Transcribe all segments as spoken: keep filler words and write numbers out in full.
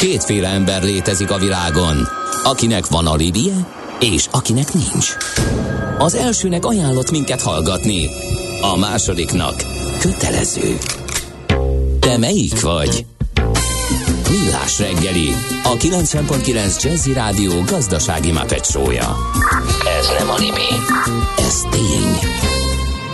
Kétféle ember létezik a világon, akinek van alibije, és akinek nincs. Az elsőnek ajánlott minket hallgatni, a másodiknak kötelező. Te melyik vagy? Villás Reggeli, a kilencven egész kilenc Jazzy Rádió gazdasági mapetsója. Ez nem anime, ez tény.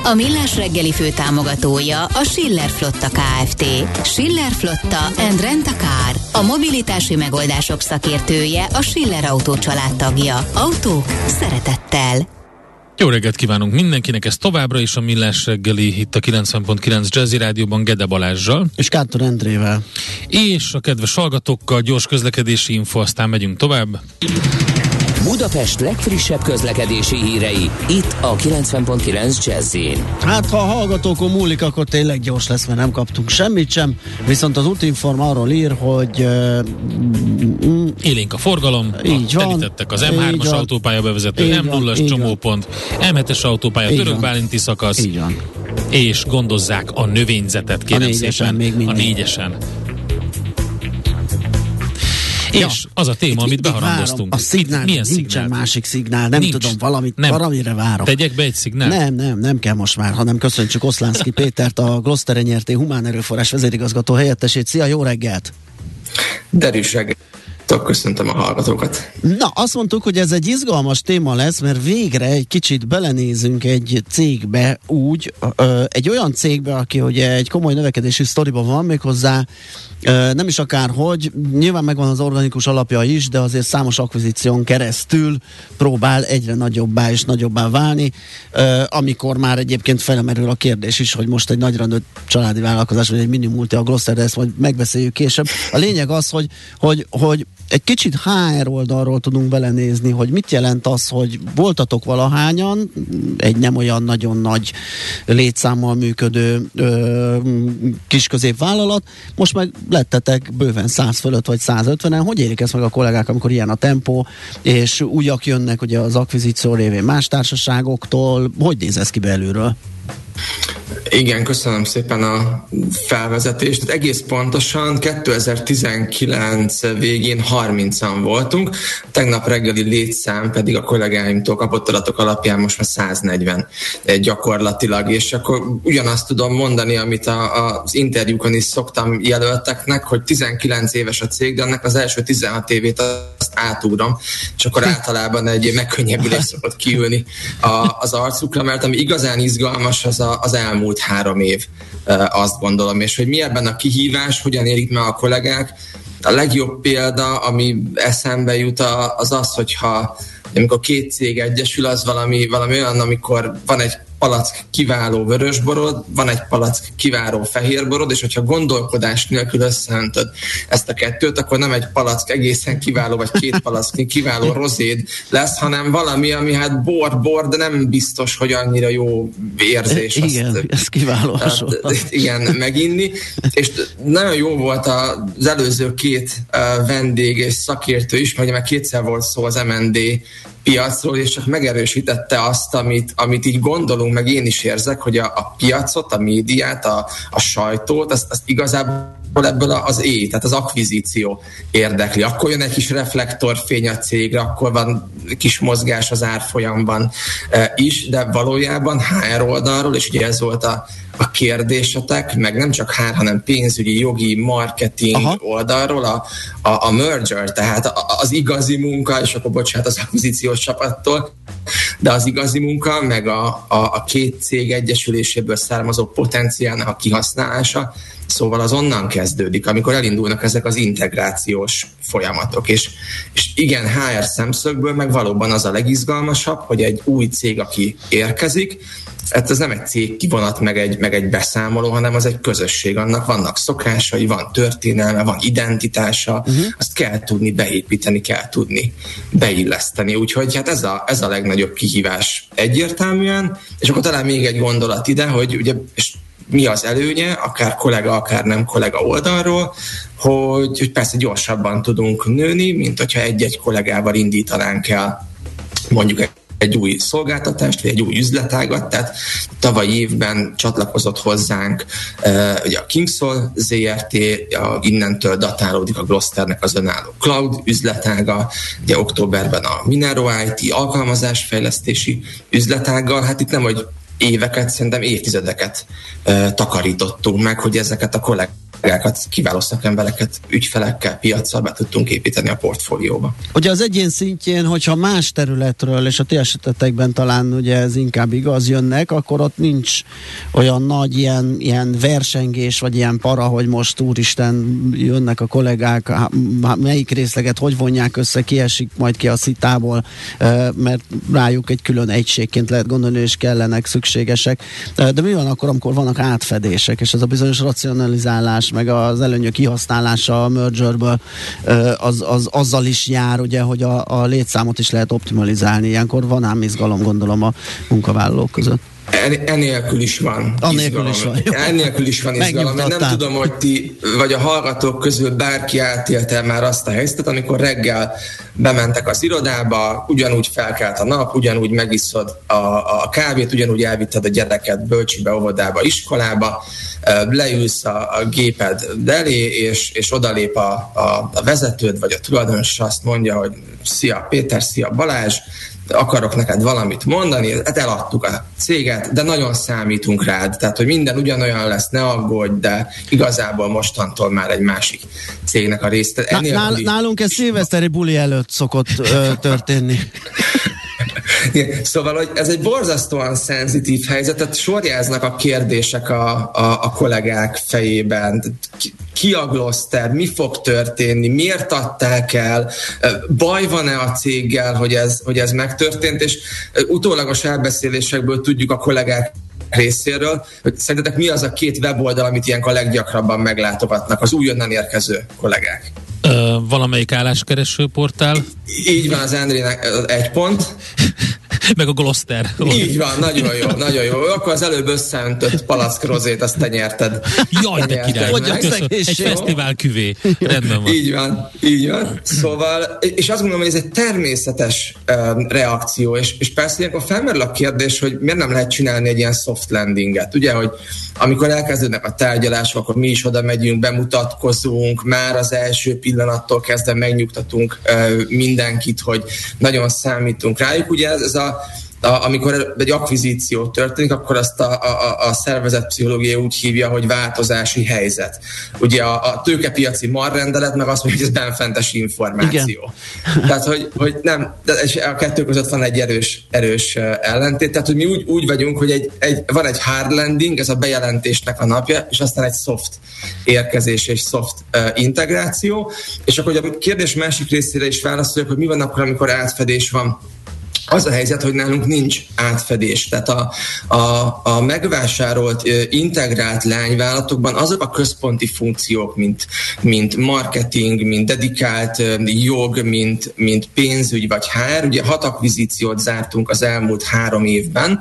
A Villás Reggeli főtámogatója a Schiller Flotta Kft. Schiller Flotta and Rent a Car. A mobilitási megoldások szakértője, a Schiller Autócsalád tagja. Autók szeretettel. Jó reggelt kívánunk mindenkinek, ez továbbra is a Villás Reggeli, itt a kilencven egész kilenc Jazzy Rádióban Gede Balázssal. És Karton Endrével. És a kedves hallgatókkal gyors közlekedési info, aztán megyünk tovább. Budapest legfrissebb közlekedési hírei, itt a kilencven egész kilenc Jazzy. Hát ha a hallgatókon múlik, akkor tényleg gyors lesz, mert nem kaptunk semmit sem, viszont az Útinform arról ír, hogy uh, mm, élénk a forgalom, így van, telítettek az M hármas autópálya bevezető, M nullas csomópont, M hetes autópálya Török-Bálinti szakasz, így van. És gondozzák a növényzetet, kérem szépen, a négyesen. Ja. És az a téma, itt, amit beharangoztunk. A szignál, milyen nincsen szignál? Másik szignál, nem Nincs. tudom, valamit, nem. valamire várok. Tegyek be egy szignál? Nem, nem, nem kell most már, hanem köszöntsük Oszlánszki Pétert, a Gloster Nyrt humán erőforrás vezérigazgató helyettesét. Szia, jó reggelt! Derűs reggelt! Köszöntöm a hallgatókat. Na, azt mondtuk, hogy ez egy izgalmas téma lesz, mert végre egy kicsit belenézünk egy cégbe úgy, ö, egy olyan cégbe, aki ugye egy komoly növekedési sztoriban van, méghozzá ö, nem is akárhogy, nyilván megvan az organikus alapja is, de azért számos akvizíción keresztül próbál egyre nagyobbá és nagyobbá válni, ö, amikor már egyébként felmerül a kérdés is, hogy most egy nagyra nőtt családi vállalkozás, vagy egy minimulti a Gloster, de ezt majd megbeszéljük később. A lényeg az, hogy, hogy, hogy egy kicsit há er oldalról tudunk belenézni, hogy mit jelent az, hogy voltatok valahányan egy nem olyan nagyon nagy létszámmal működő ö, kisközépvállalat, most meg lettetek bőven száz fölött vagy százötvenen. Hogy élik ezt meg a kollégák, amikor ilyen a tempó, és újak jönnek ugye az akvizíció révén más társaságoktól? Hogy néz ez ki belülről? Igen, köszönöm szépen a felvezetést. Tehát egész pontosan kétezer-tizenkilenc végén harmincan voltunk, tegnap reggeli létszám pedig a kollégáimtól kapott adatok alapján most már száznegyven gyakorlatilag, és akkor ugyanazt tudom mondani, amit a, az interjúkon is szoktam jelölteknek, hogy tizenkilenc éves a cég, de annak az első tizenhat évét azt átugrom, és akkor általában egy megkönnyebbülés szokott kiülni a, az arcukra, mert ami igazán izgalmas, az a az elmúlt három év, azt gondolom, és hogy mi ebben a kihívás, hogyan élik meg a kollégák. A legjobb példa, ami eszembe jut, az az, hogyha amikor két cég egyesül, az valami, valami olyan, amikor van egy palack kiváló vörösborod, van egy palack kiváló fehérborod, és hogyha gondolkodás nélkül összeöntöd ezt a kettőt, akkor nem egy palack egészen kiváló, vagy két palack kiváló rozéd lesz, hanem valami, ami hát bor-bor, de nem biztos, hogy annyira jó érzés. Igen, azt, ez kiváló. Tehát, igen, meginni. És nagyon jó volt az előző két vendég és szakértő is, mert kétszer volt szó az em en dé piacról, és csak megerősítette azt, amit, amit így gondolunk, meg én is érzek, hogy a, a piacot, a médiát, a, a sajtót, azt, azt igazából ebből az éj, tehát az akvizíció érdekli. Akkor jön egy kis reflektorfény a cégre, akkor van kis mozgás az árfolyamban e, is, de valójában há er oldalról, és ugye ez volt a, a kérdésetek, meg nem csak há er, hanem pénzügyi, jogi, marketing Aha. oldalról a, a, a merger, tehát az igazi munka, és akkor bocsánat az akvizíciós csapattól, de az igazi munka, meg a, a, a két cég egyesüléséből származó potenciálnak a kihasználása, szóval az onnan kezdődik, amikor elindulnak ezek az integrációs folyamatok. És, és igen, há er szemszögből meg valóban az a legizgalmasabb, hogy egy új cég, aki érkezik, hát ez nem egy cég kivonat, meg egy, meg egy beszámoló, hanem az egy közösség. Annak vannak szokásai, van történelme, van identitása, uh-huh. azt kell tudni beépíteni, kell tudni beilleszteni. Úgyhogy hát ez a, ez a legnagyobb kihívás egyértelműen. És akkor talán még egy gondolat ide, hogy ugye... És mi az előnye, akár kollega, akár nem kollega oldalról, hogy, hogy persze gyorsabban tudunk nőni, mint hogyha egy-egy kollégával indítanánk el mondjuk egy új szolgáltatást, vagy egy új üzletágat, tehát tavalyi évben csatlakozott hozzánk e, ugye a Kingsol Zrt, a, innentől datálódik a Glosternek az önálló cloud üzletága, ugye októberben a Minero i té alkalmazásfejlesztési üzletággal, hát itt nem, hogy éveket, szerintem évtizedeket e, takarítottunk meg, hogy ezeket a kollégákat, kiváló szakembereket, ügyfelekkel, piaccal be tudtunk építeni a portfólióba. Ugye az egyén szintjén, hogyha más területről, és a ti esetetekben talán ugye ez inkább igaz, jönnek, akkor ott nincs olyan nagy ilyen, ilyen versengés, vagy ilyen para, hogy most úristen jönnek a kollégák, melyik részleget hogy vonják össze, kiesik majd ki a szitából, mert rájuk egy külön egységként lehet gondolni, és kellenek, szükségesek. De mi van akkor, amikor vannak átfedések, és ez a bizonyos racionalizálás, meg az előnyök kihasználása a mergerből, az, az azzal is jár, ugye, hogy a, a létszámot is lehet optimalizálni. Ilyenkor van ám izgalom, gondolom, a munkavállalók között. Enélkül is van izgalom. Is van. Enélkül is van izgalom. Én nem tudom, hogy ti vagy a hallgatók közül bárki átélte már azt a helyzetet, amikor reggel bementek az irodába, ugyanúgy felkelt a nap, ugyanúgy megiszod a, a kávét, ugyanúgy elvitted a gyereket bölcsibe, óvodába, iskolába, leülsz a, a géped elé, és, és odalép a, a, a vezetőd, vagy a tulajdonos, és azt mondja, hogy szia Péter, szia Balázs, akarok neked valamit mondani, hát eladtuk a céget, de nagyon számítunk rád, tehát hogy minden ugyanolyan lesz, ne aggódj, de igazából mostantól már egy másik cégnek a része. Nál, nálunk ez szilveszteri buli előtt szokott ö, történni. Szóval, hogy ez egy borzasztóan szenzitív helyzet, tehát sorjáznak a kérdések a, a, a kollégák fejében. Ki a Gloster, mi fog történni, miért adták el, baj van-e a céggel, hogy ez, hogy ez megtörtént, és utólagos elbeszélésekből tudjuk a kollégák részéről, hogy szerintetek mi az a két weboldal, amit ilyenkor leggyakrabban meglátogatnak az újonnan érkező kollégák? Ö, valamelyik álláskereső portál. Így van, az Endrének egy pont. Meg a Gloster. Így van, nagyon jó, nagyon jó. Akkor az előbb összeöntött palack rozét, azt te nyerted. Jaj, te király! Egy fesztivál küvé. Rendben van. Így van, így van. Szóval, és azt gondolom, hogy ez egy természetes um, reakció, és, és persze ilyenkor felmerül a kérdés, hogy miért nem lehet csinálni egy ilyen soft landinget. Ugye, hogy amikor elkezdődnek a tárgyalások, akkor mi is oda megyünk, bemutatkozunk, már az első pillanattól kezdve megnyugtatunk uh, mindenkit, hogy nagyon számítunk rájuk. Ugye ez a A, amikor egy akvizíció történik, akkor azt a, a, a szervezetpszichológia úgy hívja, hogy változási helyzet. Ugye a, a tőkepiaci marrendelet meg azt mondja, hogy ez benfentes információ. Igen. Tehát, hogy, hogy nem, a kettő között van egy erős, erős ellentét. Tehát, hogy mi úgy, úgy vagyunk, hogy egy, egy, van egy hard landing, ez a bejelentésnek a napja, és aztán egy soft érkezés és soft uh, integráció. És akkor a kérdés másik részére is válaszoljuk, hogy mi van akkor, amikor átfedés van. Az a helyzet, hogy nálunk nincs átfedés. Tehát a, a, a megvásárolt integrált lányvállalatokban azok a központi funkciók, mint, mint marketing, mint dedikált jog, mint, mint pénzügy vagy há er. Ugye hat akvizíciót zártunk az elmúlt három évben.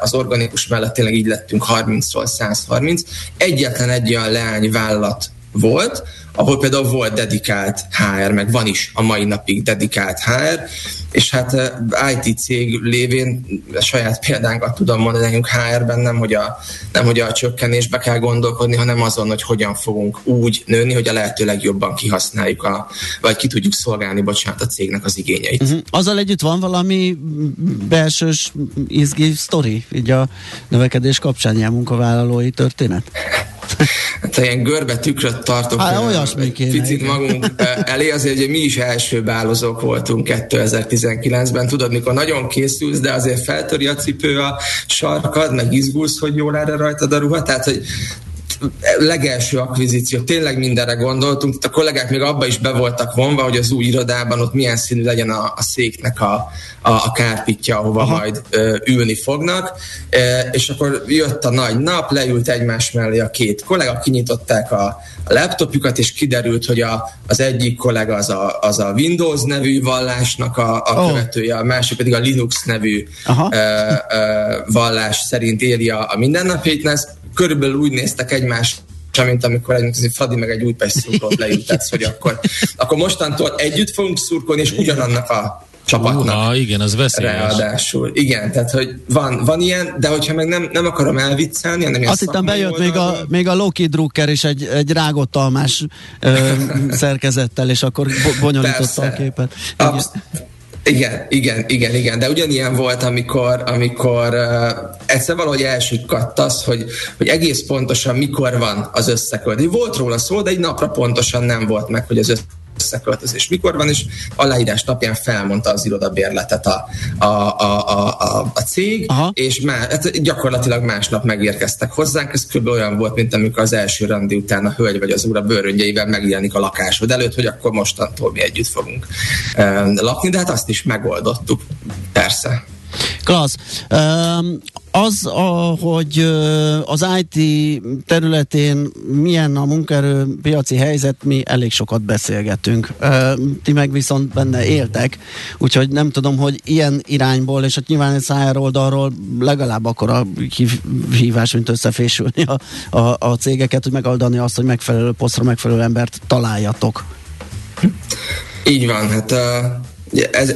Az organikus mellett tényleg így lettünk harmincról százharminc. Egyetlen egy olyan leányvállalat volt, ahol például volt dedikált há er, meg van is a mai napig dedikált há er, és hát i té cég lévén saját példánkat tudom mondani, nekünk há erben nem, hogy a, nem, hogy a csökkenésbe kell gondolkodni, hanem azon, hogy hogyan fogunk úgy nőni, hogy a lehető legjobban kihasználjuk, a, vagy ki tudjuk szolgálni, bocsánat, a cégnek az igényeit. Uh-huh. Azzal együtt van valami belsős izgi sztori, így a növekedés kapcsán, ilyen munkavállalói történet? Hát ilyen görbe tükröt tartok Há, egy picit magunk elé, azért ugye mi is elsőbálozók voltunk kétezer-tizenkilencben, tudod, mikor nagyon készülsz, de azért feltöri a cipő a sarkad, meg izgulsz, hogy jól erre rajtad a ruha, tehát hogy legelső akvizíció, tényleg mindenre gondoltunk, a kollégák még abba is be voltak vonva, hogy az új irodában ott milyen színű legyen a, a széknek a, a, a kárpitja, ahova Aha. majd ö, ülni fognak, e, és akkor jött a nagy nap, leült egymás mellé a két kollega, kinyitották a, a laptopjukat, és kiderült, hogy a, az egyik kollega az a, az a Windows nevű vallásnak a, a oh. követője, a másik pedig a Linux nevű ö, ö, vallás szerint éli a, a mindennapjait, ezt körülbelül úgy néztek egymást, mint amikor egy Fradi meg egy újpest szurkolót leültetsz, hogy akkor, akkor mostantól együtt fogunk szurkolni, és ugyanannak a csapatnak. Uh, igen, az veszélyes. Ráadásul. Igen, tehát, hogy van, van ilyen, de hogyha meg nem, nem akarom elviccelni, hanem ilyen azt hittem bejött még a, még a Loki Drucker is egy, egy rágott almás ö, szerkezettel, és akkor bonyolította persze a képet. Igen. Absz- Igen, igen, igen, igen, de ugyanilyen volt, amikor, amikor uh, egyszer valahogy elsükkant az, hogy, hogy egész pontosan mikor van az összeköltözés. Volt róla szó, de egy napra pontosan nem volt meg, hogy az összeköltözés mikor van, és aláírás napján felmondta az irodabérletet a, a, a, a, a, a cég, aha, és már, hát gyakorlatilag másnap megérkeztek hozzánk. Ez kb. Olyan volt, mint amikor az első randi után a hölgy vagy az úr a bőröngyeivel megjelenik a lakásod előtt, hogy akkor mostantól mi együtt fogunk um, lakni, de hát azt is megoldottuk, persze. Klassz. Um, az, hogy az i té területén milyen a munkaerőpiaci helyzet, mi elég sokat beszélgetünk. Um, ti meg viszont benne éltek, úgyhogy nem tudom, hogy ilyen irányból, és ott nyilván egy há er oldalról legalább akkora hívás, mint összefésülni a, a, a cégeket, hogy megoldani azt, hogy megfelelő posztra megfelelő embert találjatok. Így van, hát... Uh...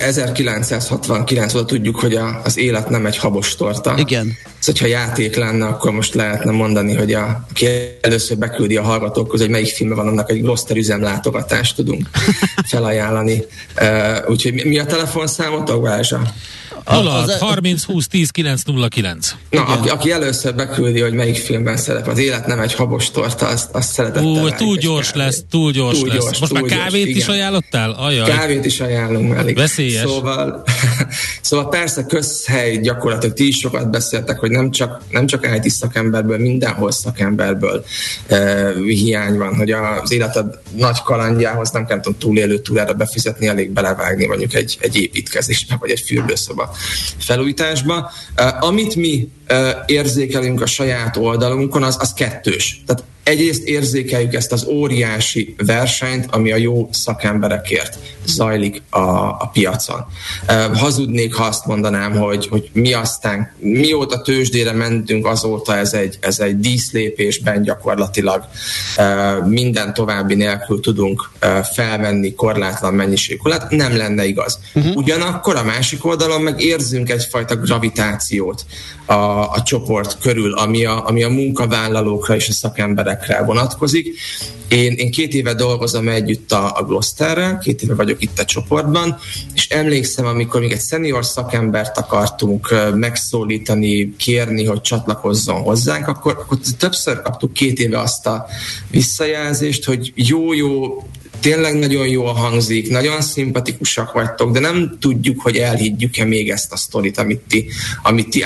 ezerkilencszázhatvankilenc óta tudjuk, hogy a, az élet nem egy habos torta. Igen. Szóval, ha játék lenne, akkor most lehetne mondani, hogy a, aki először beküldi a hallgatókhoz, hogy melyik filmben van, annak egy Gloster üzemlátogatást tudunk felajánlani. Uh, úgyhogy mi a telefonszámotok, Vázsa? nulla harminc húsz tíz kilenc nulla kilenc. Na, aki, aki először beküldi, hogy melyik filmben szerepel. Az élet nem egy habos torta, azt, azt szeretettel Ú, túl gyors kávét. lesz, túl gyors túl lesz. Gyors, most már kávét gyors, is igen. ajánlottál? Ajaj. Kávét is ajánlunk elég. Veszélyes. Szóval, szóval persze közhely gyakorlatilag ti is sokat beszéltek, hogy nem csak, nem csak i té szakemberből, mindenhol szakemberből eh, hiány van, hogy az életed nagy kalandjához nem kell tudom, túlélő túlára befizetni, elég belevágni mondjuk egy, egy építkezésbe, vagy egy fürdőszoba felújításba. Uh, amit mi uh, érzékelünk a saját oldalunkon, az, az kettős. Tehát egyrészt érzékeljük ezt az óriási versenyt, ami a jó szakemberekért zajlik a, a piacon. Uh, hazudnék, ha azt mondanám, hogy, hogy mi aztán, mióta tőzsdére mentünk, azóta ez egy, ez egy díszlépésben gyakorlatilag uh, minden további nélkül tudunk uh, felvenni korlátlan mennyiségkulát, nem lenne igaz. Uh-huh. Ugyanakkor a másik oldalon meg érzünk egyfajta gravitációt a, a csoport körül, ami a, ami a munkavállalókra és a szakemberek vonatkozik. Én, én két éve dolgozom együtt a, a Glosterrel, két éve vagyok itt a csoportban, és emlékszem, amikor még egy senior szakembert akartunk megszólítani, kérni, hogy csatlakozzon hozzánk, akkor, akkor többször kaptuk két éve azt a visszajelzést, hogy jó-jó, tényleg nagyon jól hangzik, nagyon szimpatikusak vagytok, de nem tudjuk, hogy elhiggyük-e még ezt a sztorit, amit ti, amit ti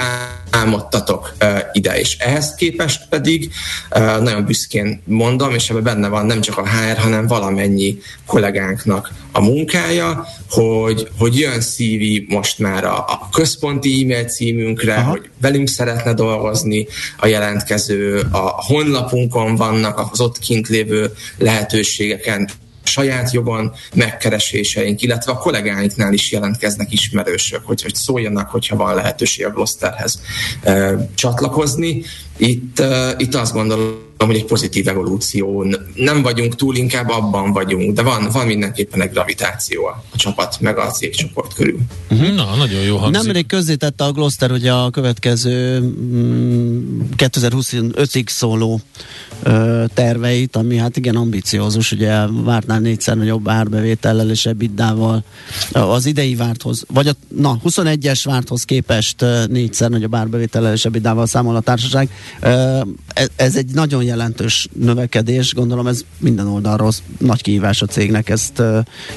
álmodtatok uh, ide. És ehhez képest pedig uh, nagyon büszkén mondom, és ebben benne van nem csak a há er, hanem valamennyi kollégánknak a munkája, hogy, hogy jön szívi most már a, a központi e-mail címünkre, aha, hogy velünk szeretne dolgozni a jelentkező, a honlapunkon vannak az ott kint lévő lehetőségeken, saját jogon megkereséseink, illetve a kollégáinknál is jelentkeznek ismerősök, hogy, hogy szóljanak, hogyha van lehetőség a Glosterhez e, csatlakozni. Itt, e, itt azt gondolom, hogy egy pozitív evolúció. Nem vagyunk túl, inkább abban vagyunk, de van, van mindenképpen egy gravitáció a csapat, meg a cégcsoport körül. Uh-huh. Na, nagyon jó hangzik. Nemrég közzétette a Gloster ugye a következő mm, kétezer-huszonötig szóló ö, terveit, ami hát igen ambiciózus, ugye vártnál négyszer nagyobb árbevétellel és ebiddával az idei várthoz, vagy a na, huszonegyes várthoz képest négyszer nagyobb árbevétellel és ebiddával számol a társaság. Ö, ez egy nagyon jelentős növekedés, gondolom ez minden oldalról nagy kihívás a cégnek ezt,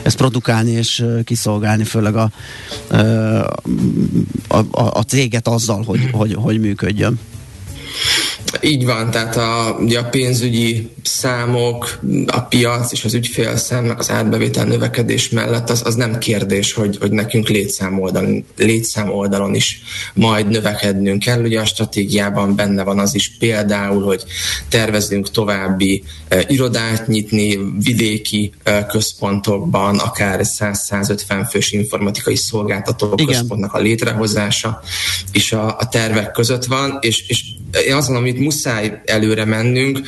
ezt produkálni és kiszolgálni, főleg a, a, a, a céget azzal, hogy, hogy, hogy működjön. Így van, tehát a, ugye a pénzügyi számok, a piac és az ügyfélszámnak az árbevétel növekedés mellett az, az nem kérdés, hogy, hogy nekünk létszám oldalon, létszám oldalon is majd növekednünk kell. Ugye a stratégiában benne van az is például, hogy tervezünk további eh, irodát nyitni vidéki eh, központokban, akár száz-százötven fős informatikai szolgáltató központnak a létrehozása is a, a tervek között van, és, és én azt mondom, itt muszáj előre mennünk.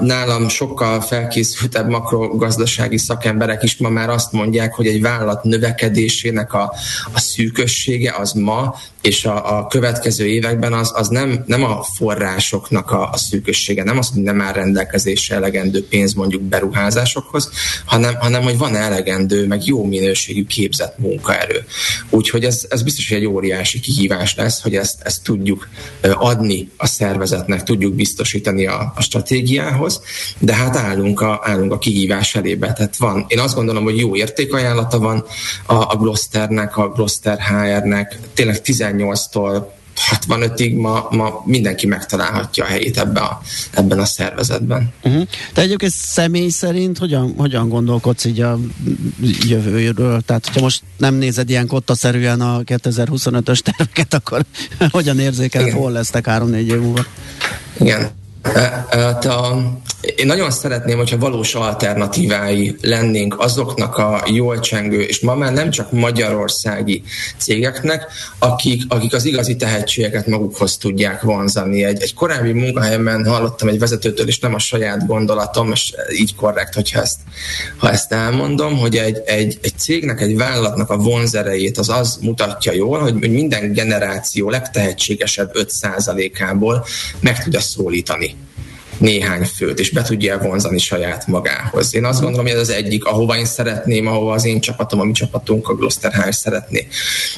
Nálam sokkal felkészültebb makrogazdasági szakemberek is ma már azt mondják, hogy egy vállalat növekedésének a, a szűkössége az ma, és a, a következő években az, az nem, nem a forrásoknak a, a szűkössége, nem az, hogy nem áll rendelkezésre elegendő pénz mondjuk beruházásokhoz, hanem, hanem hogy van elegendő, meg jó minőségű képzett munkaerő. Úgyhogy ez, ez biztos, hogy egy óriási kihívás lesz, hogy ezt, ezt tudjuk adni a szervezetnek, tudjuk biztosítani a, a stratégiához, de hát állunk a, állunk a kihívás elébe. Tehát van, én azt gondolom, hogy jó értékajánlata van a, a Glosternek, a Gloster há ernek, tényleg tizennyolctól hatvanötig ma, ma mindenki megtalálhatja a helyét ebbe a, ebben a szervezetben. Uh-huh. Te egyébként személy szerint hogyan, hogyan gondolkodsz így a jövőről? Tehát, hogyha most nem nézed ilyen kottaszerűen a kétezer-huszonötös terveket, akkor hogyan érzékeled, hol lesztek három-négy év múlva? Igen. Én nagyon szeretném, hogyha valós alternatívái lennénk azoknak a jól csengő, és ma már nem csak magyarországi cégeknek, akik, akik az igazi tehetségeket magukhoz tudják vonzani. Egy, egy korábbi munkahelyemen hallottam egy vezetőtől, és nem a saját gondolatom, és így korrekt, hogyha ezt, ha ezt elmondom, hogy egy, egy, egy cégnek, egy vállalatnak a vonzerejét az az mutatja jól, hogy minden generáció legtehetségesebb öt százalékából meg tudja szólítani néhány főt, és be tudja vonzani saját magához. Én azt gondolom, hogy ez az egyik, ahova én szeretném, ahova az én csapatom, a mi csapatunk, a Gloster há er szeretné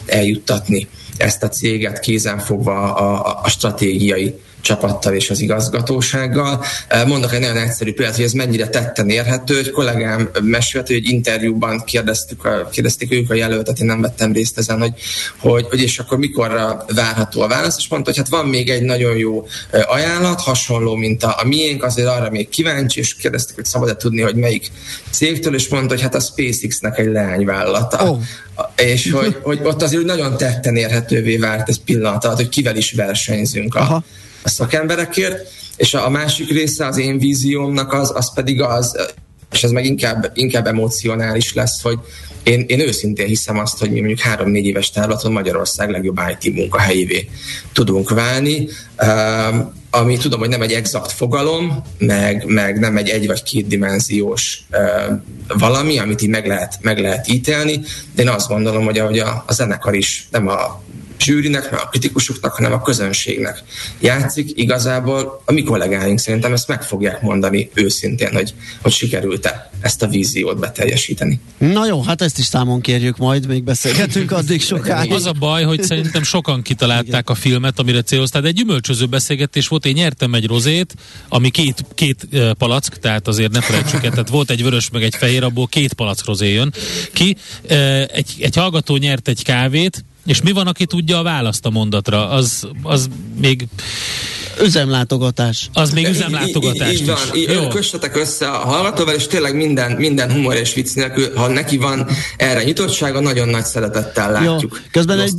eljuttatni ezt a céget kézenfogva a, a, a stratégiai csapattal és az igazgatósággal. Mondok egy nagyon egyszerű példát, hogy ez mennyire tetten érhető. Egy kollégám mesélte, hogy egy interjúban kérdeztük, kérdezték ők a jelöltet, én nem vettem részt ezen, hogy, hogy, hogy és akkor mikorra várható a válasz, és mondta, hogy hát van még egy nagyon jó ajánlat, hasonló, mint a, a miénk, azért arra még kíváncsi, és kérdezték, hogy szabad-e tudni, hogy melyik cégtől, és mondta, hogy hát a SpaceX-nek egy leányvállalata. Oh. És hogy, hogy ott azért nagyon tetten érhetővé vált ez pillanat alatt, hogy kivel is versenyzünk a Aha. a szakemberekért, és a másik része az én víziómnak az, az pedig az, és ez meg inkább, inkább emocionális lesz, hogy én, én őszintén hiszem azt, hogy mi mondjuk három-négy éves távlaton Magyarország legjobb i té munkahelyévé tudunk válni, ami tudom, hogy nem egy exakt fogalom, meg, meg nem egy egy vagy két dimenziós valami, amit így meg lehet, meg lehet ítelni, de én azt gondolom, hogy ahogy a, a zenekar is nem a zsűrinek, nem a kritikusoknak, hanem a közönségnek játszik. Igazából a mi kollégáink szerintem ezt meg fogják mondani őszintén, hogy, hogy sikerült-e ezt a víziót beteljesíteni. Na jó, hát ezt is számon kérjük majd, még beszélgetünk addig sokáig. Az a baj, hogy szerintem sokan kitalálták a filmet, amire céloztál, de egy gyümölcsöző beszélgetés volt, én nyertem egy rozét, ami két, két palack, tehát azért ne felejtsük el, tehát volt egy vörös, meg egy fehér, abból két palack rozé jön ki. Egy, egy hallgató nyert egy kávét, és mi van, aki tudja a választ a mondatra? Az, az még... Üzemlátogatás. Az még üzemlátogatás. Így, így van. Így, kössetek össze a hallgatóval, és tényleg minden, minden humor és vicc nélkül, ha neki van erre nyitottsága, nagyon nagy szeretettel látjuk. Közben egy,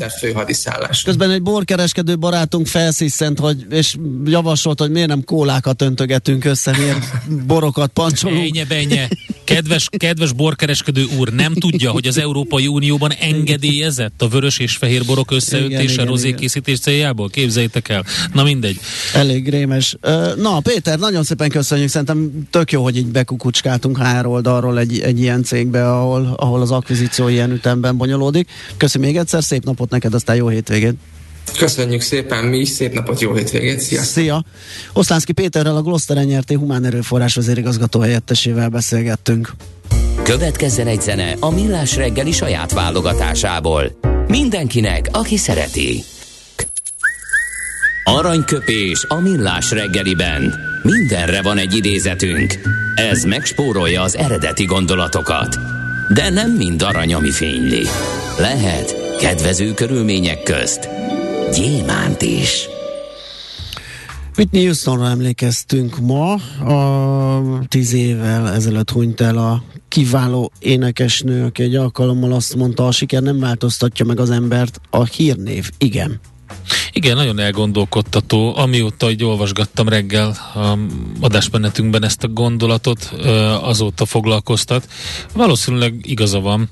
közben egy borkereskedő barátunk felsziszent, hogy, és javasolt, hogy miért nem kólákat öntögetünk össze, miért borokat pancsolunk. Ejnye, benye. Kedves, kedves borkereskedő úr, nem tudja, hogy az Európai Unióban engedélyezett a vörös és fehér borok összeöntése rozékészítés céljából? Képzeljétek el. Na mindegy. Elég rémes. Na, Péter, nagyon szépen köszönjük, szerintem tök jó, hogy így bekukucskáltunk há er oldalról egy, egy ilyen cégbe, ahol, ahol az akvizíció ilyen ütemben bonyolódik. Köszi még egyszer, szép napot neked, aztán jó hétvégét! Köszönjük szépen, mi is szép napot, jó hétvégét, sziasztok! Szia! Oszlánszki Péterrel, a Gloster Nyrt humán erőforrás vezérigazgató helyettesével beszélgettünk. Következzen egy zene a Villás Reggeli saját válogatásából. Mindenkinek, aki szereti. Aranyköpés a Villás Reggeliben. Mindenre van egy idézetünk. Ez megspórolja az eredeti gondolatokat. De nem mind arany, ami fényli. Lehet kedvező körülmények közt gyémánt is. Whitney Houstonra emlékeztünk ma. A tíz évvel ezelőtt hunyt el a kiváló énekesnő, aki egy alkalommal azt mondta, a siker nem változtatja meg az embert, a hírnév igen. Igen, nagyon elgondolkodtató. Amióta így olvasgattam reggel a adásmenetünkben ezt a gondolatot, azóta foglalkoztat. Valószínűleg igaza van.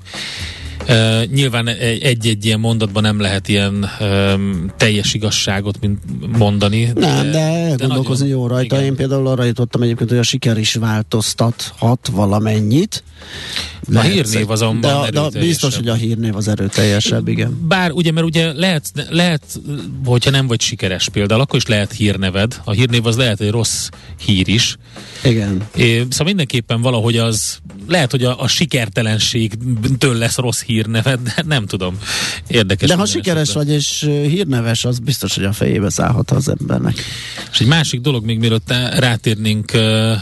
Uh, nyilván egy-egy ilyen mondatban nem lehet ilyen um, teljes igazságot mint mondani. Nem, de, de, de gondolkozni nagyon, jó rajta. Igen. Én például arra jutottam egyébként, hogy a siker is változtathat valamennyit. Lehet, a hírnév azonban de, de biztos, hogy a hírnév az erőteljesebb, igen. Bár ugye, mert ugye lehet, lehet, hogyha nem vagy sikeres például, akkor is lehet hírneved. A hírnév az lehet egy rossz hír is. Igen. É, szóval mindenképpen valahogy az, lehet, hogy a, a sikertelenségtől lesz rossz hírneved, de nem tudom. Érdekes. De ha sikeres vagy és hírneves, az biztos, hogy a fejébe szállhat az embernek. És egy másik dolog, még mielőtt rátérnénk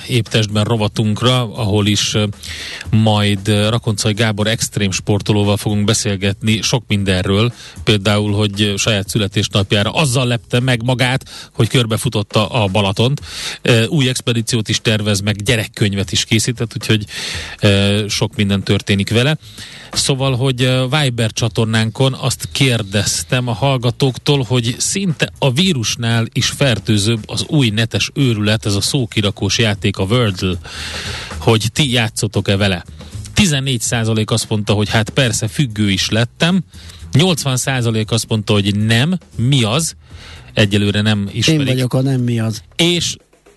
épp testben rovatunkra, ahol is majd Rakonczai Gábor extrém sportolóval fogunk beszélgetni sok mindenről, például, hogy saját születésnapjára azzal lepte meg magát, hogy körbefutotta a Balatont. Új expedíciót is tervez, meg gyerekkönyvet is készített, úgyhogy sok minden történik vele. Szóval, hogy Viber csatornánkon azt kérdeztem a hallgatóktól, hogy szinte a vírusnál is fertőzőbb az új netes őrület, ez a szókirakós játék, a Wordle, hogy ti játszotok-e vele. tizennégy százalék azt mondta, hogy hát persze, függő is lettem. nyolcvan százalék azt mondta, hogy nem, mi az? Egyelőre nem ismerik. Én vagyok a nem mi az. És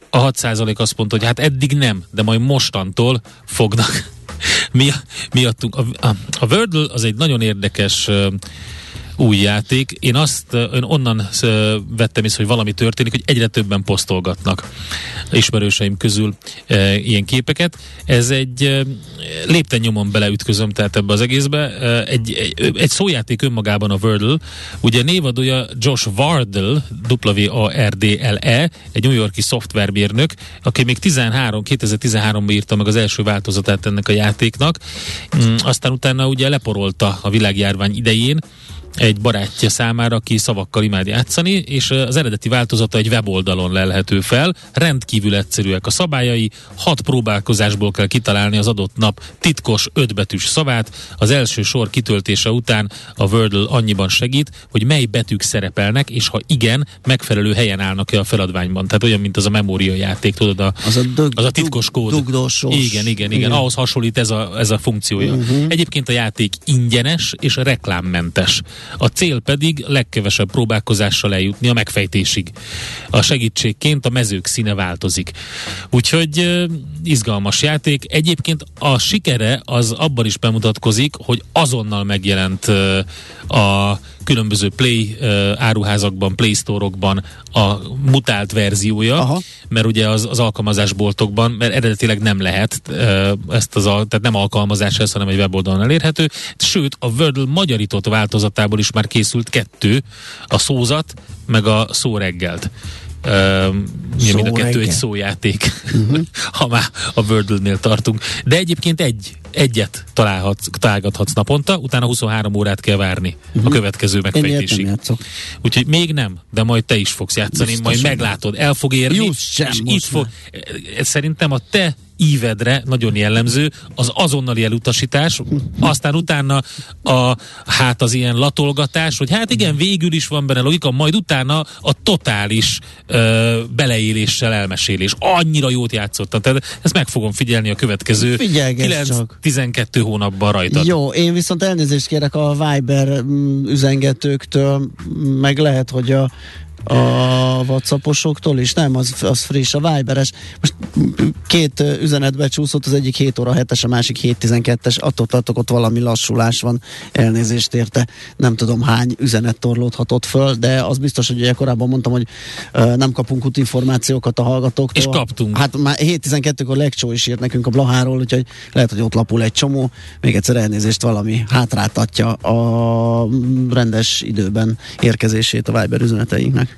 a hat százalék azt mondta, hogy hát eddig nem, de majd mostantól fognak mi, miattunk. A, a, a Wordle az egy nagyon érdekes uh, új játék. Én azt én onnan uh, vettem észre, hogy valami történik, hogy egyre többen posztolgatnak ismerőseim közül uh, ilyen képeket. Ez egy uh, lépten nyomon beleütközöm, tehát ebbe az egészbe. Uh, egy, egy, egy szójáték önmagában a Wordle. Ugye névadója Josh Wardle, W A R D L E, egy New York-i szoftvermérnök, aki még tizenhárom, kétezer-tizenháromban írta meg az első változatát ennek a játéknak. Um, aztán utána ugye leporolta a világjárvány idején egy barátja számára, aki szavakkal imád játszani, és az eredeti változata egy weboldalon lelhető fel. Rendkívül egyszerűek a szabályai, hat próbálkozásból kell kitalálni az adott nap titkos ötbetűs szavát. Az első sor kitöltése után a Wordle annyiban segít, hogy mely betűk szerepelnek, és ha igen, megfelelő helyen állnak-e a feladványban. Tehát olyan, mint az a memóriajáték, tudod, a, az, a dög, az a titkos kód. Dugdosos. Igen, igen, igen. Ahhoz hasonlít ez a, ez a funkciója. Uh-huh. Egyébként a játék ingyenes és reklámmentes. A cél pedig legkevesebb próbálkozással eljutni a megfejtésig. A segítségként a mezők színe változik. Úgyhogy euh, izgalmas játék. Egyébként a sikere az abban is bemutatkozik, hogy azonnal megjelent euh, a különböző Play uh, áruházakban, Play Store-okban a mutált verziója, aha, mert ugye az, az alkalmazásboltokban, mert eredetileg nem lehet uh, ezt az, al- tehát nem alkalmazás ez, hanem egy weboldalon elérhető, sőt a Wordle magyarított változatából is már készült kettő, a Szózat meg a Szó Reggelt. Uh, szó mind a kettő reggel egy szójáték, uh-huh. ha már a Wordle-nél tartunk. De egyébként egy, egyet találhatsz, találgathatsz naponta, utána huszonhárom órát kell várni uh-huh. a következő megfejtésig. Úgyhogy még nem, de majd te is fogsz játszani, biztos majd meglátod, el fog érni. Just és itt fog, szerintem a te ívedre nagyon jellemző az azonnali elutasítás, aztán utána a, hát az ilyen latolgatás, hogy hát igen, végül is van benne logika, majd utána a totális ö, beleéléssel elmesélés. Annyira jót játszottam, tehát ezt meg fogom figyelni a következő kilenc-tizenkettő hónapban rajtad. Jó, én viszont elnézést kérek a Viber üzengetőktől, meg lehet, hogy a a WhatsApposoktól is, nem, az, az friss, a Viberes. Most két üzenetbe csúszott, az egyik hét óra hetes, a másik hét tizenkettes, attól tartok, ott valami lassulás van, elnézést érte, nem tudom hány üzenet torlódhatott föl, de az biztos, hogy ugye korábban mondtam, hogy uh, nem kapunk útinformációkat a hallgatóktól. És kaptunk. Hát már hét tizenkettőkor Legcsó is írt nekünk a Blaháról, úgyhogy lehet, hogy ott lapul egy csomó, még egyszer elnézést, valami hátráltatja a rendes időben érkezését a Viber üzeneteinknek.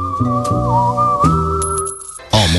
A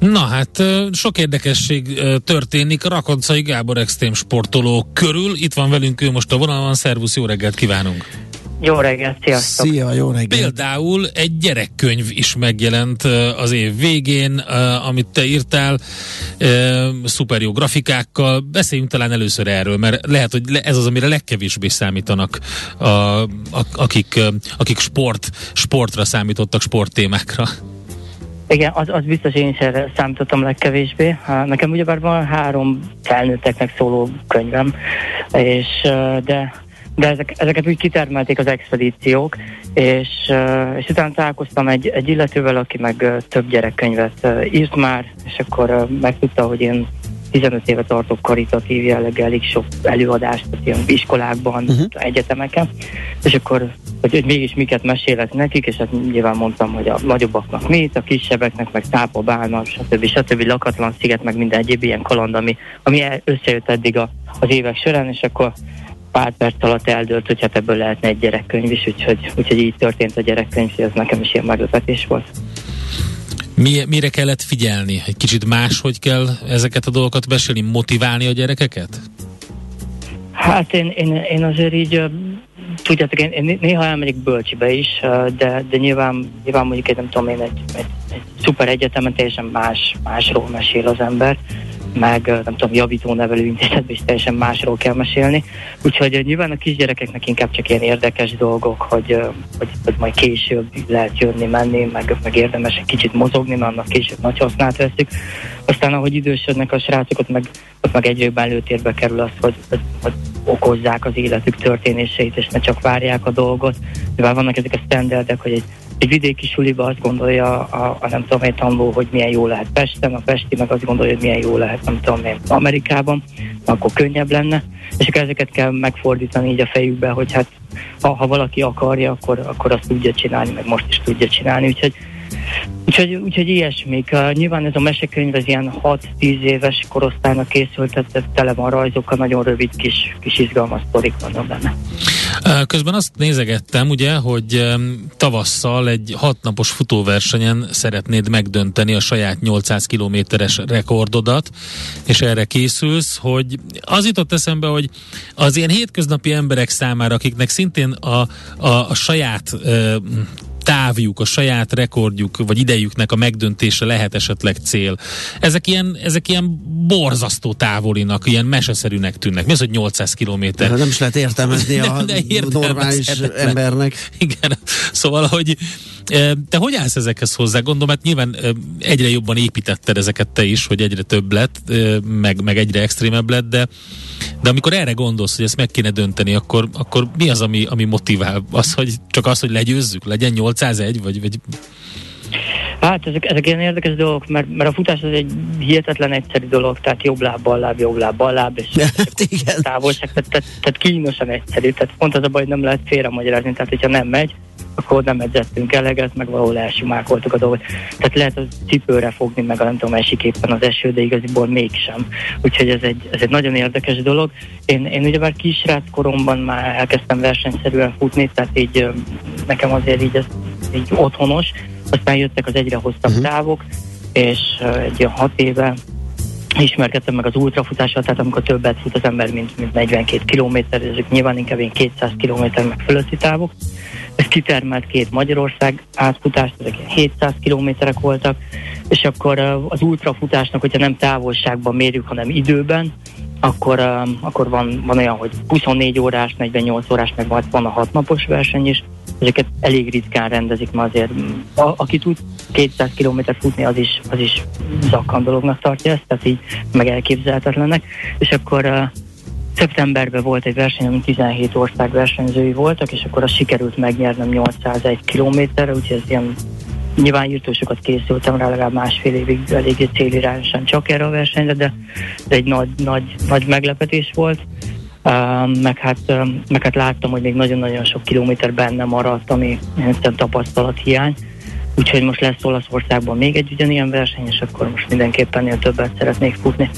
Na hát, sok érdekesség történik a Rakonczai Gábor extrém sportoló körül. Itt van velünk ő most a vonalban. Szervusz, jó reggelt kívánunk! Jó reggelt, sziasztok! Szia, jó reggelt! Például egy gyerekkönyv is megjelent az év végén, amit te írtál, szuper jó grafikákkal. Beszéljünk talán először erről, mert lehet, hogy ez az, amire legkevésbé számítanak, akik, akik sport, sportra számítottak, sporttémákra. Igen, az, az biztos, én is erre számítottam legkevésbé. Nekem ugyebár van három felnőtteknek szóló könyvem, és de, de ezek, ezeket úgy kitermelték az expedíciók, és, és utána találkoztam egy, egy illetővel, aki meg több gyerekkönyvet írt már, és akkor megtudta, hogy én tizenöt éve tartok karitatív jelleggel elég sok előadást ilyen iskolákban, uh-huh. egyetemeken, és akkor hogy, hogy mégis miket mesélek nekik, és hát nyilván mondtam, hogy a nagyobbaknak mit, a kisebbeknek meg tápa bálna, stb. stb. Lakatlan sziget, meg minden egyéb ilyen kaland, ami, ami összejött eddig a, az évek során, és akkor pár perc alatt eldőlt, hogy hát ebből lehetne egy gyerekkönyv is, úgyhogy, úgyhogy így történt a gyerekkönyv, és ez nekem is ilyen meglepetés volt. Mi, mire kellett figyelni? Egy kicsit máshogy kell ezeket a dolgokat beszélni, motiválni a gyerekeket? Hát én, én, én azért így, tudjátok, én, én néha elmegyek bölcsibe is, de, de nyilván, nyilván mondjuk én nem tudom én, egy, egy, egy szuper egyetemen teljesen más, másról mesél az ember, meg nem tudom, javítónevelő intézetben is teljesen másról kell mesélni. Úgyhogy nyilván a kisgyerekeknek inkább csak ilyen érdekes dolgok, hogy, hogy, hogy majd később lehet jönni, menni, meg, meg érdemes egy kicsit mozogni, mert annak később nagy hasznát veszik. Aztán ahogy idősödnek a srácok, ott meg, ott meg egyre jobban előtérbe kerül az, hogy, hogy, hogy okozzák az életük történéseit, és ne csak várják a dolgot. Mivel vannak ezek a standardek, hogy egy Egy vidéki suliba azt gondolja a, a nem tudom én tanuló, hogy milyen jó lehet Pesten, a pesti meg azt gondolja, hogy milyen jó lehet, nem tudom én, Amerikában, akkor könnyebb lenne. És akkor ezeket kell megfordítani így a fejükbe, hogy hát ha, ha valaki akarja, akkor, akkor azt tudja csinálni, meg most is tudja csinálni. Úgyhogy, úgyhogy, úgyhogy ilyesmik. Uh, nyilván ez a mesekönyv az ilyen hat-tíz éves korosztálynak készült, tehát ez tele van rajzokkal, nagyon rövid kis, kis izgalmas sztorik vannak benne. Közben azt nézegettem, ugye, hogy tavasszal egy hatnapos futóversenyen szeretnéd megdönteni a saját nyolcszáz kilométeres rekordodat, és erre készülsz, hogy az jutott eszembe, hogy az ilyen hétköznapi emberek számára, akiknek szintén a, a, a saját ö, távjuk, a saját rekordjuk, vagy idejüknek a megdöntése lehet esetleg cél. Ezek ilyen, ezek ilyen borzasztó távolinak, ilyen meseszerűnek tűnnek. Mi az, hogy nyolcszáz kilométer? Nem is lehet értelmezni a normális embernek. Igen, szóval, hogy te hogy állsz ezekhez hozzá? Gondolom, hát nyilván egyre jobban építetted ezeket te is, hogy egyre több lett, meg, meg egyre extrémebb lett, de, de amikor erre gondolsz, hogy ezt meg kéne dönteni, akkor, akkor mi az, ami, ami motivál? Az, hogy csak az, hogy legyőzzük? Legyen nyolcszázegy? Vagy, vagy... Hát ezek, ezek ilyen érdekes dolgok, mert, mert a futás az egy hihetetlen egyszerű dolog, tehát jobb láb, bal láb, jobb láb, bal láb, és távolság, tehát, tehát, tehát kínosan egyszerű, tehát pont az a baj, hogy nem lehet félremagyarázni, tehát hogyha nem megy, akkor nem edzettünk eleget, meg valahol elsimákoltuk a dolgot. Tehát lehet a cipőre fogni, meg a nem tudom, esik éppen az eső, de igaziból mégsem. Úgyhogy ez egy, ez egy nagyon érdekes dolog. Én, én ugyebár kisrác koromban már elkezdtem versenyszerűen futni, tehát így nekem azért így, ez, így otthonos. Aztán jöttek az egyre hosszabb uh-huh. távok, és egy olyan hat éve ismerkedtem meg az ultrafutással, tehát amikor többet fut az ember, mint, mint negyvenkét kilométer, ezek nyilván inkább én kétszáz kilométer meg fölötti távok. Ez kitermelt két Magyarország átfutást, ezek hétszáz kilométerek voltak, és akkor az ultrafutásnak, hogyha nem távolságban mérjük, hanem időben, akkor, akkor van, van olyan, hogy huszonnégy órás, negyvennyolc órás, meg majd van a hatnapos verseny is, ezeket elég ritkán rendezik, mert azért a, aki tud kétszáz kilométert futni, az is, az is zakkan dolognak tartja ezt, tehát így meg elképzelhetetlennek, és akkor szeptemberben volt egy verseny, amin tizenhét ország versenyzői voltak, és akkor azt sikerült megnyernem nyolcszázegy kilométerre, úgyhogy ez ilyen nyilván írtósokat készültem rá, legalább másfél évig eléggé célirányosan csak erre a versenyre, de ez egy nagy, nagy, nagy meglepetés volt. Uh, meg, hát, uh, meg hát láttam, hogy még nagyon-nagyon sok kilométer benne maradt, ami egyszerűen tapasztalathiány. Úgyhogy most lesz Olaszországban még egy ugyanilyen verseny, és akkor most mindenképpen többet szeretnék futni.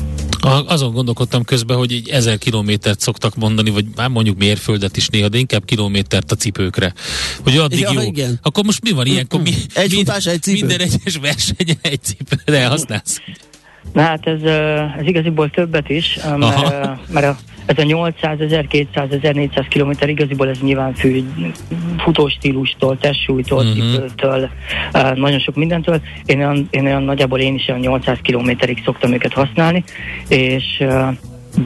Azon gondolkodtam közben, hogy így ezer kilométert szoktak mondani, vagy már mondjuk mérföldet is néha, de inkább kilométert a cipőkre. Hogy addig ja, jó. Igen. Akkor most mi van ilyenkor? Mi, egy futás, egy cipő. Minden egyes versenyen egy cipőt elhasználsz. Na hát ez, ez igaziból többet is, mert, mert a, ez a nyolcszáz, ezerkétszáz, ezernégyszáz kilométer igaziból ez nyilván fű futóstílustól, testsúlytól, uh-huh. cipőtől, nagyon sok mindentől. Én olyan, én olyan nagyjából én is olyan nyolcszáz kilométerig szoktam őket használni, és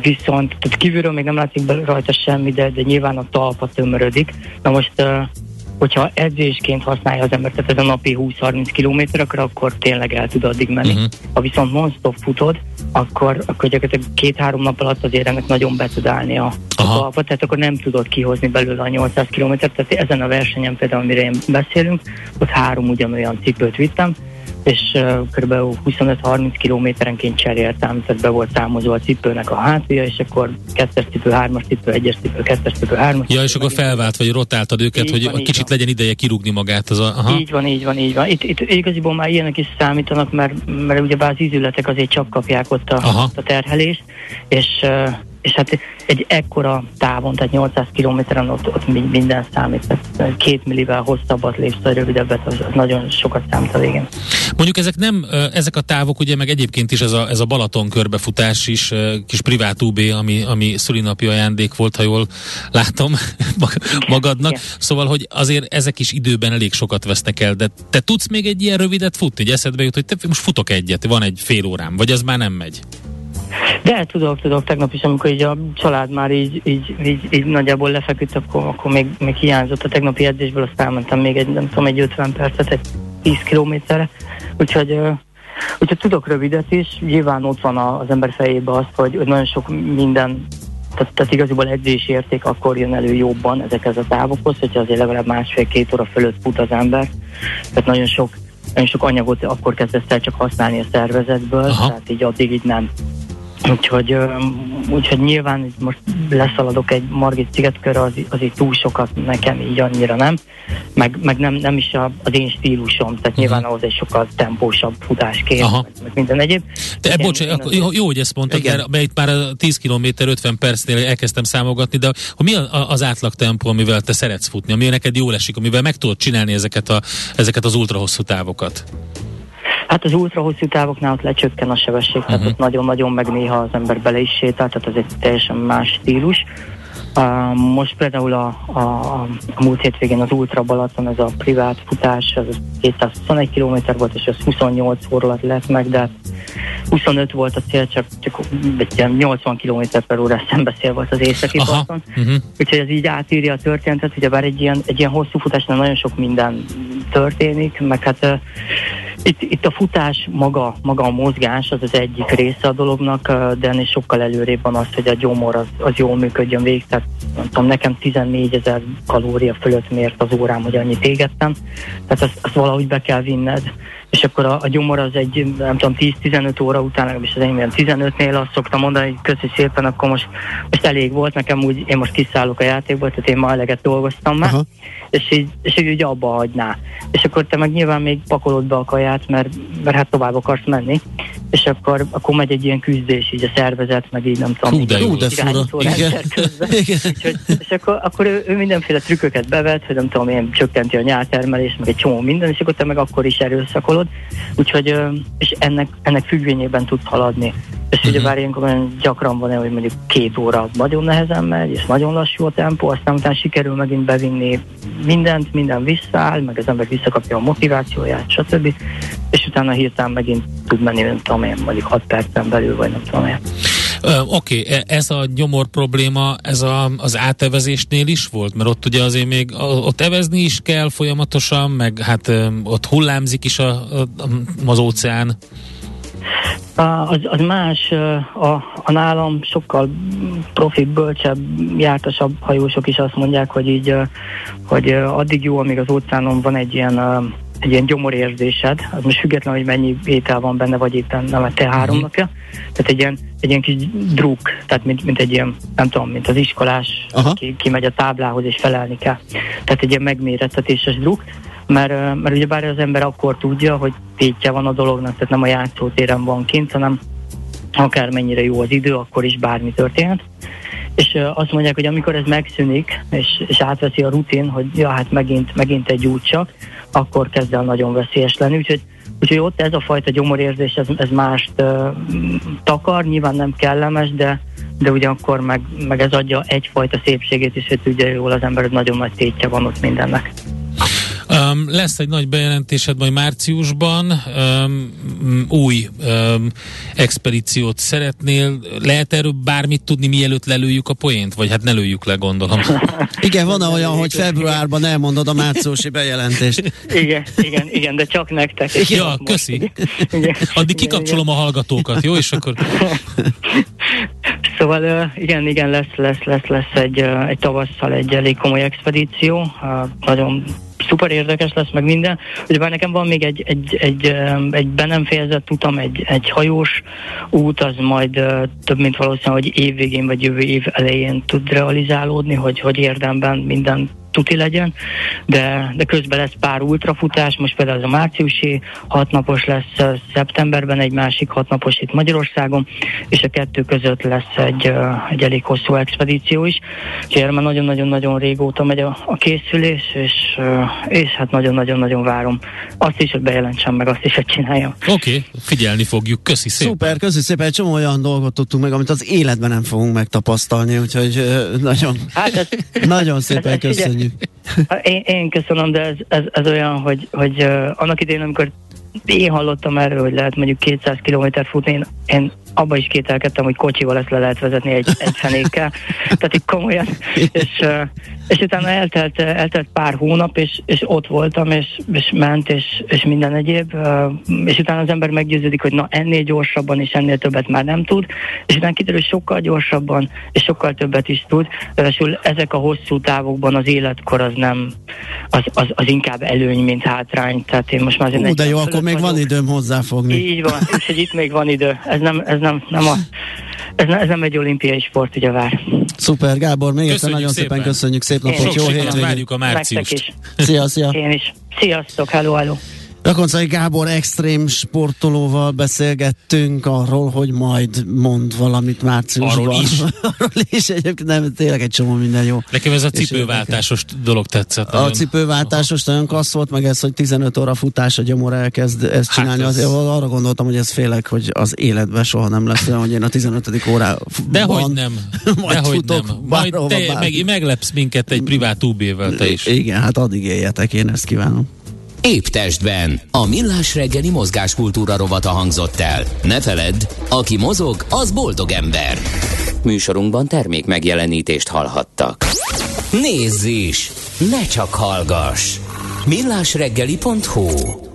viszont tehát kívülről még nem látszik rajta semmi, de, de nyilván a talpa tömörödik. Na most... hogyha edzésként használja az ember, tehát ez a napi húsz-harminc kilométerekre, akkor tényleg el tud addig menni. Uh-huh. Ha viszont non-stop futod, akkor, akkor gyakorlatilag két-három nap alatt azért ennek nagyon be tud állni a talpa, tehát akkor nem tudod kihozni belőle a nyolcszáz kilométert, tehát ezen a versenyen például, amire én beszélünk, ott három ugyanolyan cipőt vittem, és uh, kb. huszonöt-harminc kilométerenként cseréltem, tehát be volt számozva a cipőnek a hátulja, és akkor kettes cipő, hármas cipő, egyes cipő, kettes cipő, hármas cipő. Ja, és akkor felvált, vagy rotáltad őket, így hogy van, kicsit van. Legyen ideje kirúgni magát. Az a, aha. Így van, így van, így van. Itt, itt igaziból már ilyenek is számítanak, mert, mert ugyebár az ízületek azért csak kapják ott a, a terhelést, és... Uh, és hát egy ekkora távon, tehát nyolcszáz kilométeren ott, ott minden számít, tehát két millivel hosszabbat lépsz, vagy rövidebbet, az nagyon sokat számít a végén. Mondjuk ezek nem, ezek a távok, ugye meg egyébként is ez a, ez a Balaton körbefutás is, kis privát ú bé, ami, ami szülinapi ajándék volt, ha jól látom magadnak, igen. Szóval, hogy azért ezek is időben elég sokat vesznek el, de te tudsz még egy ilyen rövidet futni, egy eszedbe jut, hogy te most futok egyet, van egy fél órám, vagy ez már nem megy? De tudok, tudok, tegnap is, amikor így a család már így, így, így, így nagyjából lefeküdt, akkor, akkor még, még hiányzott a tegnapi edzésből, azt elmentem még egy, nem tudom, egy ötven percet, egy tíz kilométerre, úgyhogy, úgyhogy tudok rövidet is, nyilván ott van az ember fejében az, hogy nagyon sok minden, tehát, tehát igaziból edzési érték akkor jön elő jobban ezekhez a távokhoz, hogyha azért legalább másfél-két óra fölött fut az ember, tehát nagyon sok, nagyon sok anyagot akkor kezdesz el csak használni a szervezetből, aha. Tehát így addig így nem. Úgyhogy, úgyhogy nyilván most leszaladok egy Margitsziget körre, az, azért túl sokat nekem így annyira nem, meg, meg nem, nem is a, az én stílusom, tehát uh-huh. Nyilván ahhoz egy sokkal tempósabb futás kér, meg minden egyéb. Te, igen, bocsánat, minden akkor, jó, hogy ezt mondtad, mert, mert itt már a tíz kilométer ötven percnél elkezdtem számogatni, de mi az átlag tempó, amivel te szeretsz futni, ami neked jól esik, amivel meg tudod csinálni ezeket, a, ezeket az ultrahosszú távokat? Hát az ultrahosszú távoknál ott lecsökken a sebesség, uh-huh. Tehát ott nagyon-nagyon meg néha az ember bele is sétál, tehát ez egy teljesen más stílus. Uh, most például a, a, a múlt hétvégén az Ultra Balaton, ez a privát futás, az kétszázhuszonegy kilométer volt, és az huszonnyolc óra alatt lett meg, de huszonöt volt a cél, csak, csak nyolcvan kilométer per órás szembeszél volt az északi parton. Uh-huh. Úgyhogy ez így átírja a történetet, ugyebár egy ilyen, egy ilyen hosszú futásnál nagyon sok minden történik, meg hát uh, itt, itt a futás, maga, maga a mozgás, az az egyik része a dolognak, de ennél sokkal előrébb van az, hogy a gyomor az, az jól működjön végig, tehát nem tudom, nekem tizennégyezer kalória fölött mért az órám, hogy annyit égettem, tehát azt, azt valahogy be kell vinned, és akkor a, a gyomor az egy, nem tudom, tíz-tizenöt óra után, és az én ilyen tizenötnél azt szoktam mondani, hogy köszi szépen, akkor most, most elég volt, nekem úgy, én most kiszállok a játékból, tehát én ma eleget dolgoztam már, aha. És így, és így abba hagyná. És akkor te meg nyilván még pakolod be a kaját, mert, mert hát tovább akarsz menni, és akkor, akkor megy egy ilyen küzdés, így a szervezet, meg így nem tudom, irányító rendszer közben. Úgyhogy, és akkor, akkor ő, ő mindenféle trükköket bevet, hogy nem tudom, én csökkenti a nyáltermelést, meg egy csomó minden, és akkor te meg akkor is erőszakolod, úgyhogy, és ennek, ennek függvényében tudsz haladni. És uh-huh. Ugyebár ilyenkor nagyon gyakran van, hogy mondjuk két óra nagyon nehezen megy, és nagyon lassú a tempó, aztán utána sikerül megint bevinni mindent, minden visszaáll, meg az ember visszakapja a motivációját, stb. És utána hirtelen megint tud menni, nem tudom én, mondjuk hat percen belül, vagy nem tudom én. Oké, okay, ez a gyomor probléma, ez a, az átevezésnél is volt, mert ott ugye azért még ott evezni is kell folyamatosan, meg hát ott hullámzik is a, a, az óceán. Az, az más, a, a nálam sokkal profibb, bölcsebb, jártasabb hajósok is azt mondják, hogy így, hogy addig jó, amíg az óceánon van egy ilyen, egy ilyen gyomorérzésed, az most független, hogy mennyi étel van benne, vagy éppen nem a te három napja, tehát egy ilyen, egy ilyen kis druk, tehát mint, mint egy ilyen, nem tudom, mint az iskolás, ki, ki megy a táblához és felelni kell, tehát egy ilyen megmérettetéses druk, mert, mert ugyebár az ember akkor tudja, hogy tétje van a dolognak, tehát nem a játszótéren van kint, hanem akármennyire jó az idő, akkor is bármi történhet. És azt mondják, hogy amikor ez megszűnik, és, és átveszi a rutin, hogy ja, hát megint, megint egy út csak, akkor kezd el nagyon veszélyes lenni. Úgyhogy, úgyhogy ott ez a fajta gyomorérzés, ez, ez mást uh, takar, nyilván nem kellemes, de, de ugyanakkor meg, meg ez adja egyfajta szépségét is, hogy tudja jól az ember, nagyon nagy tétje van ott mindennek. Um, lesz egy nagy bejelentésed majd márciusban, um, új um, expedíciót szeretnél, lehet erről bármit tudni, mielőtt lelőjük a poént? Vagy hát ne lőjük le, gondolom. Igen, van olyan, hogy februárban elmondod a márciusi bejelentést. Igen, igen, igen, de csak nektek. Igen, ja, köszi. Igen. Addig kikapcsolom a hallgatókat, jó? És akkor... Szóval igen, igen, lesz, lesz, lesz, lesz egy, egy tavasszal egy elég komoly expedíció, nagyon szuper érdekes lesz meg minden. Ugyebár nekem van még egy, egy, egy, egy be nem fejezett utam, egy, egy hajós út, az majd több mint valószínű, hogy év végén vagy jövő év elején tud realizálódni, hogy, hogy érdemben minden tuti legyen, de, de közben lesz pár ultrafutás, most például a márciusi hatnapos lesz, szeptemberben egy másik hatnapos itt Magyarországon, és a kettő között lesz egy, egy elég hosszú expedíció is, és már nagyon-nagyon-nagyon régóta megy a, a készülés, és, és hát nagyon-nagyon-nagyon várom azt is, hogy bejelentsem meg, azt is, hogy csináljam. Oké, okay, figyelni fogjuk, köszi szépen. Szuper, köszi szépen, egy csomó olyan dolgot tudtunk meg, amit az életben nem fogunk megtapasztalni, úgyhogy nagyon, hát ez, nagyon szépen ez, ez köszönjük. Én, én köszönöm, de ez, ez, ez olyan, hogy, hogy uh, annak idején, amikor én hallottam erről, hogy lehet mondjuk kétszáz kilométert futni, én, én abban is kételkedtem, hogy kocsival ezt le lehet vezetni egy, egy fenékkel, tehát így komolyan, és, uh, és utána eltelt, eltelt pár hónap, és, és ott voltam, és, és ment, és, és minden egyéb, uh, és utána az ember meggyőződik, hogy na ennél gyorsabban, és ennél többet már nem tud, és utána kiderül, sokkal gyorsabban, és sokkal többet is tud, ráadásul ezek a hosszú távokban az életkor az nem, az, az, az inkább előny, mint hátrány, tehát én most már azért... Hú, de jó, akkor még van időm hozzáfogni. Így van, és hogy itt még van idő, ez nem, ez nem, nem a, ez, nem, ez nem egy olimpiai sport, ugye vár. Szuper, Gábor, még egyszer nagyon szépen, szépen köszönjük, szép napot, jó hétvégét. Várjuk a márciust. Szia, szia. Én is. Sziasztok, hello, hello. Rakonczai Gábor extrém sportolóval beszélgettünk arról, hogy majd mond valamit márciusban. Arról is. Arról is, egyébként nem, tényleg egy csomó minden jó. Nekem ez a cipőváltásos dolog tetszett. A nagyon. Cipőváltásos Aha. nagyon klassz volt, meg ez, hogy tizenöt óra futás a gyomorra elkezd ezt hát csinálni. Ez... Arra gondoltam, hogy ez félek, hogy az életben soha nem lesz olyan, hogy én a tizenötödik órában Dehogy nem. Majd Dehogy futok, nem. Majd te bár... meg, meglepsz minket egy privát ú bével te is. Igen, hát addig éljetek, én ezt kívánom. Épp testben. A Millás reggeli mozgáskultúra rovata hangzott el. Ne feledd, aki mozog, az boldog ember. Műsorunkban termék megjelenítést hallhattak. Nézz is! Ne csak hallgass! millásreggeli pont hu